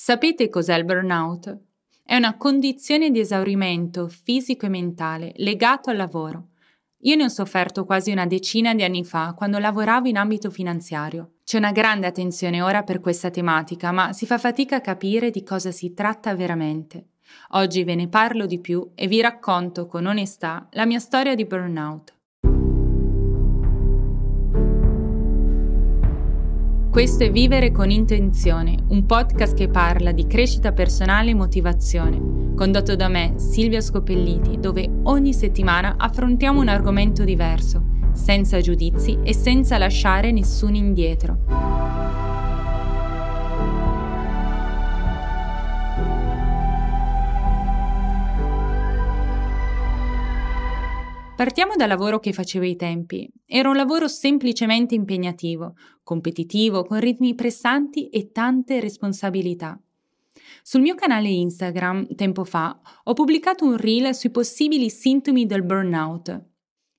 Sapete cos'è il burnout? È una condizione di esaurimento fisico e mentale legato al lavoro. Io ne ho sofferto quasi una decina di anni fa quando lavoravo in ambito finanziario. C'è una grande attenzione ora per questa tematica, ma si fa fatica a capire di cosa si tratta veramente. Oggi ve ne parlo di più e vi racconto con onestà la mia storia di burnout. Questo è Vivere con Intenzione, un podcast che parla di crescita personale e motivazione, condotto da me, Silvia Scopelliti, dove ogni settimana affrontiamo un argomento diverso, senza giudizi e senza lasciare nessuno indietro. Partiamo dal lavoro che facevo ai tempi. Era un lavoro semplicemente impegnativo, competitivo, con ritmi pressanti e tante responsabilità. Sul mio canale Instagram, tempo fa, ho pubblicato un reel sui possibili sintomi del burnout.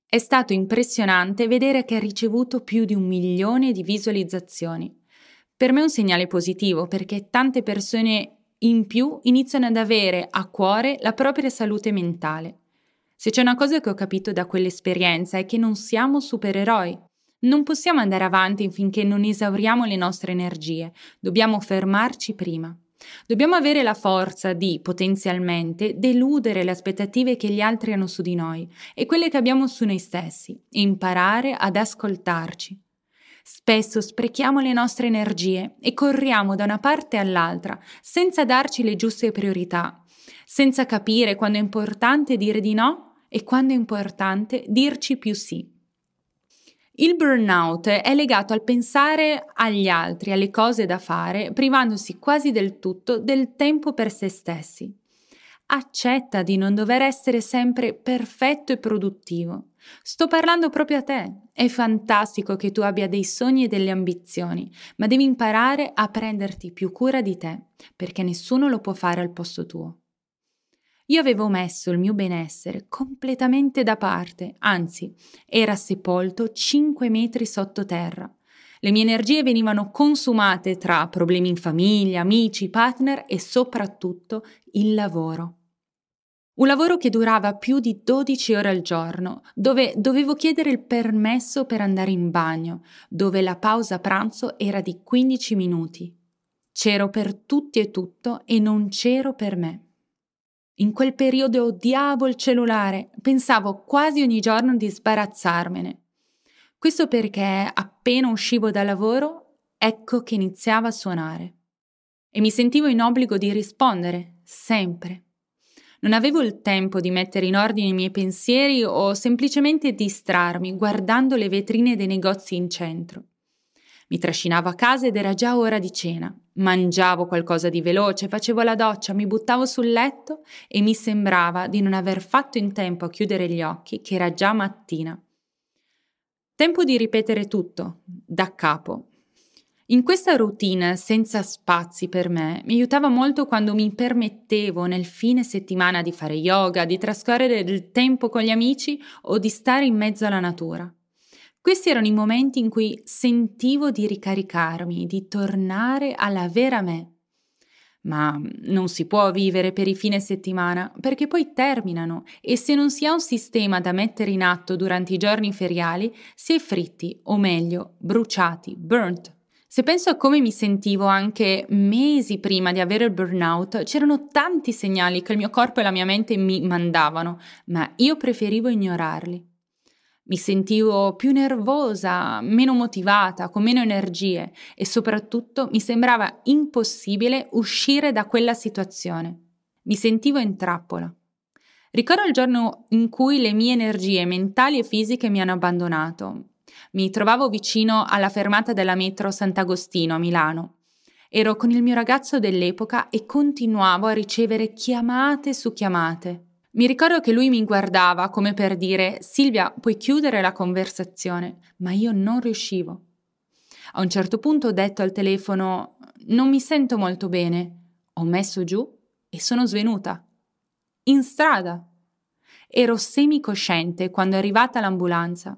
È stato impressionante vedere che ha ricevuto più di 1 milione di visualizzazioni. Per me è un segnale positivo perché tante persone in più iniziano ad avere a cuore la propria salute mentale. Se c'è una cosa che ho capito da quell'esperienza è che non siamo supereroi. Non possiamo andare avanti finché non esauriamo le nostre energie. Dobbiamo fermarci prima. Dobbiamo avere la forza di, potenzialmente, deludere le aspettative che gli altri hanno su di noi e quelle che abbiamo su noi stessi e imparare ad ascoltarci. Spesso sprechiamo le nostre energie e corriamo da una parte all'altra senza darci le giuste priorità, senza capire quando è importante dire di no e quando è importante dirci più sì. Il burnout è legato al pensare agli altri, alle cose da fare, privandosi quasi del tutto del tempo per se stessi. Accetta di non dover essere sempre perfetto e produttivo. Sto parlando proprio a te. È fantastico che tu abbia dei sogni e delle ambizioni, ma devi imparare a prenderti più cura di te, perché nessuno lo può fare al posto tuo. Io avevo messo il mio benessere completamente da parte, anzi, era sepolto 5 metri sottoterra. Le mie energie venivano consumate tra problemi in famiglia, amici, partner e soprattutto il lavoro. Un lavoro che durava più di 12 ore al giorno, dove dovevo chiedere il permesso per andare in bagno, dove la pausa pranzo era di 15 minuti. C'ero per tutti e tutto e non c'ero per me. In quel periodo odiavo il cellulare, pensavo quasi ogni giorno di sbarazzarmene. Questo perché appena uscivo dal lavoro, ecco che iniziava a suonare. E mi sentivo in obbligo di rispondere, sempre. Non avevo il tempo di mettere in ordine i miei pensieri o semplicemente distrarmi guardando le vetrine dei negozi in centro. Mi trascinavo a casa ed era già ora di cena. Mangiavo qualcosa di veloce, facevo la doccia, mi buttavo sul letto e mi sembrava di non aver fatto in tempo a chiudere gli occhi, che era già mattina. Tempo di ripetere tutto, da capo. In questa routine senza spazi per me mi aiutava molto quando mi permettevo nel fine settimana di fare yoga, di trascorrere del tempo con gli amici o di stare in mezzo alla natura. Questi erano i momenti in cui sentivo di ricaricarmi, di tornare alla vera me. Ma non si può vivere per i fine settimana, perché poi terminano e se non si ha un sistema da mettere in atto durante i giorni feriali, si è fritti, o meglio, bruciati, burnt. Se penso a come mi sentivo anche mesi prima di avere il burnout, c'erano tanti segnali che il mio corpo e la mia mente mi mandavano, ma io preferivo ignorarli. Mi sentivo più nervosa, meno motivata, con meno energie e soprattutto mi sembrava impossibile uscire da quella situazione. Mi sentivo in trappola. Ricordo il giorno in cui le mie energie mentali e fisiche mi hanno abbandonato. Mi trovavo vicino alla fermata della metro Sant'Agostino a Milano. Ero con il mio ragazzo dell'epoca e continuavo a ricevere chiamate su chiamate. Mi ricordo che lui mi guardava come per dire «Silvia, puoi chiudere la conversazione», ma io non riuscivo. A un certo punto ho detto al telefono «Non mi sento molto bene», ho messo giù e sono svenuta. In strada. Ero semicosciente quando è arrivata l'ambulanza.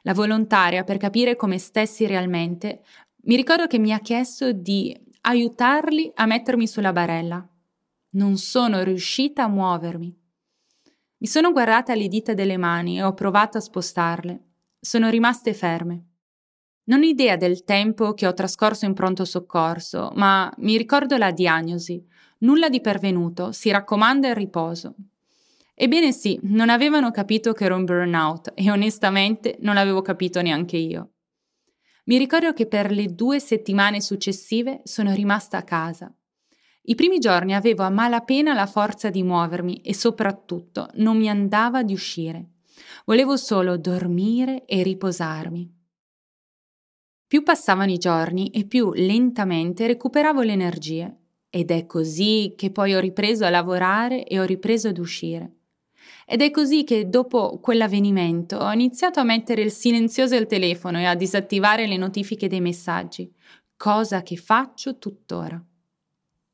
La volontaria, per capire come stessi realmente, mi ricordo che mi ha chiesto di aiutarli a mettermi sulla barella. Non sono riuscita a muovermi. Mi sono guardata alle dita delle mani e ho provato a spostarle. Sono rimaste ferme. Non ho idea del tempo che ho trascorso in pronto soccorso, ma mi ricordo la diagnosi. Nulla di pervenuto, si raccomanda il riposo. Ebbene sì, non avevano capito che ero in burnout e onestamente non l'avevo capito neanche io. Mi ricordo che per le 2 settimane successive sono rimasta a casa. I primi giorni avevo a malapena la forza di muovermi e soprattutto non mi andava di uscire. Volevo solo dormire e riposarmi. Più passavano i giorni e più lentamente recuperavo le energie. Ed è così che poi ho ripreso a lavorare e ho ripreso ad uscire. Ed è così che dopo quell'avvenimento ho iniziato a mettere il silenzioso al telefono e a disattivare le notifiche dei messaggi, cosa che faccio tuttora.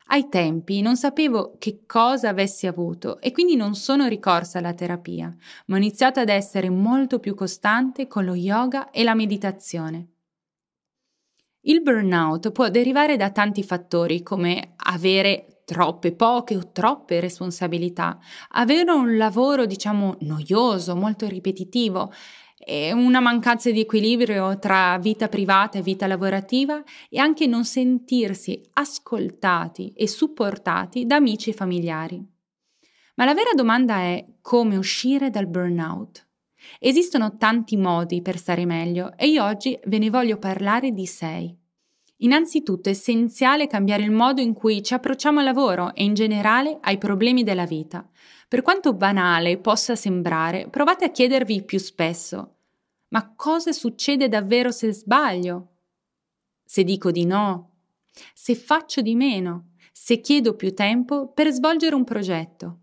Ai tempi non sapevo che cosa avessi avuto e quindi non sono ricorsa alla terapia, ma ho iniziato ad essere molto più costante con lo yoga e la meditazione. Il burnout può derivare da tanti fattori come avere troppe, poche o troppe responsabilità, avere un lavoro noioso, molto ripetitivo, e una mancanza di equilibrio tra vita privata e vita lavorativa e anche non sentirsi ascoltati e supportati da amici e familiari. Ma la vera domanda è come uscire dal burnout. Esistono tanti modi per stare meglio e io oggi ve ne voglio parlare di 6. Innanzitutto è essenziale cambiare il modo in cui ci approcciamo al lavoro e in generale ai problemi della vita. Per quanto banale possa sembrare, provate a chiedervi più spesso: ma cosa succede davvero se sbaglio? Se dico di no? Se faccio di meno? Se chiedo più tempo per svolgere un progetto?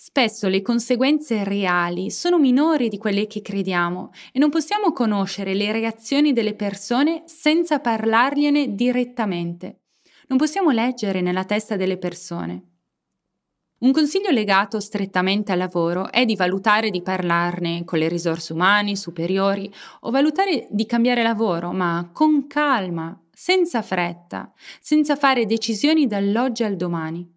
Spesso le conseguenze reali sono minori di quelle che crediamo e non possiamo conoscere le reazioni delle persone senza parlargliene direttamente. Non possiamo leggere nella testa delle persone. Un consiglio legato strettamente al lavoro è di valutare di parlarne con le risorse umane superiori o valutare di cambiare lavoro, ma con calma, senza fretta, senza fare decisioni dall'oggi al domani.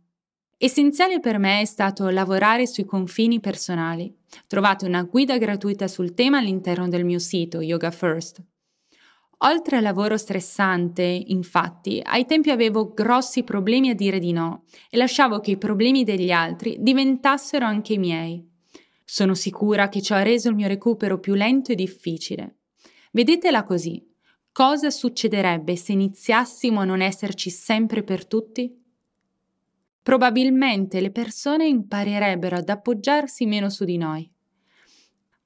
Essenziale per me è stato lavorare sui confini personali. Trovate una guida gratuita sul tema all'interno del mio sito, Yoga First. Oltre al lavoro stressante, infatti, ai tempi avevo grossi problemi a dire di no e lasciavo che i problemi degli altri diventassero anche i miei. Sono sicura che ciò ha reso il mio recupero più lento e difficile. Vedetela così. Cosa succederebbe se iniziassimo a non esserci sempre per tutti? Probabilmente le persone imparerebbero ad appoggiarsi meno su di noi.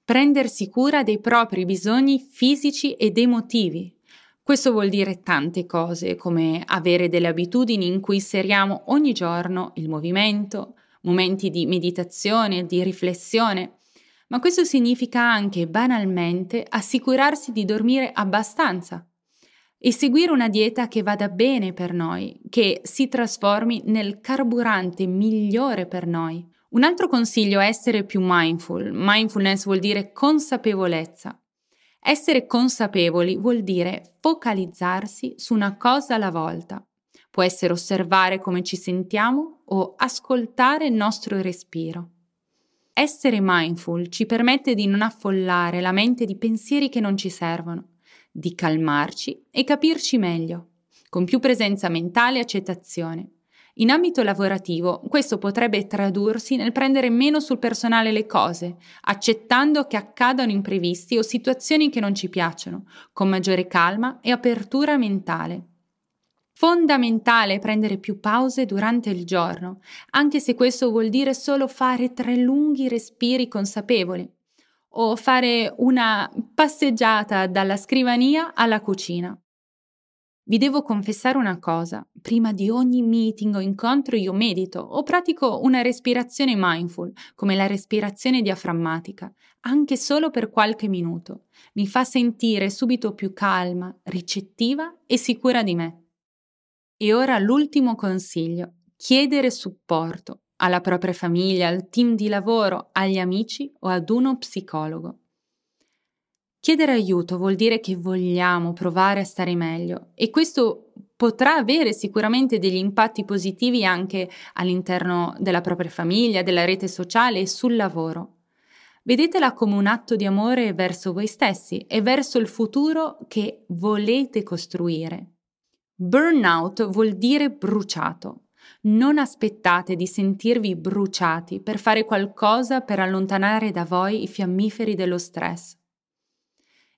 Prendersi cura dei propri bisogni fisici ed emotivi. Questo vuol dire tante cose, come avere delle abitudini in cui inseriamo ogni giorno il movimento, momenti di meditazione, di riflessione, ma questo significa anche banalmente assicurarsi di dormire abbastanza. E seguire una dieta che vada bene per noi, che si trasformi nel carburante migliore per noi. Un altro consiglio è essere più mindful. Mindfulness vuol dire consapevolezza. Essere consapevoli vuol dire focalizzarsi su una cosa alla volta. Può essere osservare come ci sentiamo o ascoltare il nostro respiro. Essere mindful ci permette di non affollare la mente di pensieri che non ci servono, di calmarci e capirci meglio, con più presenza mentale e accettazione. In ambito lavorativo, questo potrebbe tradursi nel prendere meno sul personale le cose, accettando che accadano imprevisti o situazioni che non ci piacciono, con maggiore calma e apertura mentale. Fondamentale è prendere più pause durante il giorno, anche se questo vuol dire solo fare 3 lunghi respiri consapevoli, o fare una passeggiata dalla scrivania alla cucina. Vi devo confessare una cosa, prima di ogni meeting o incontro io medito o pratico una respirazione mindful, come la respirazione diaframmatica, anche solo per qualche minuto. Mi fa sentire subito più calma, ricettiva e sicura di me. E ora l'ultimo consiglio, chiedere supporto alla propria famiglia, al team di lavoro, agli amici o ad uno psicologo. Chiedere aiuto vuol dire che vogliamo provare a stare meglio e questo potrà avere sicuramente degli impatti positivi anche all'interno della propria famiglia, della rete sociale e sul lavoro. Vedetela come un atto di amore verso voi stessi e verso il futuro che volete costruire. Burnout vuol dire bruciato. Non aspettate di sentirvi bruciati per fare qualcosa per allontanare da voi i fiammiferi dello stress.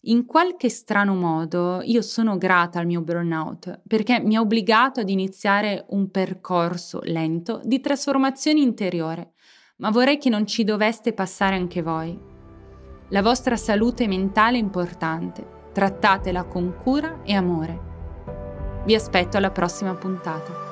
In qualche strano modo io sono grata al mio burnout perché mi ha obbligato ad iniziare un percorso lento di trasformazione interiore, ma vorrei che non ci doveste passare anche voi. La vostra salute mentale è importante, trattatela con cura e amore. Vi aspetto alla prossima puntata.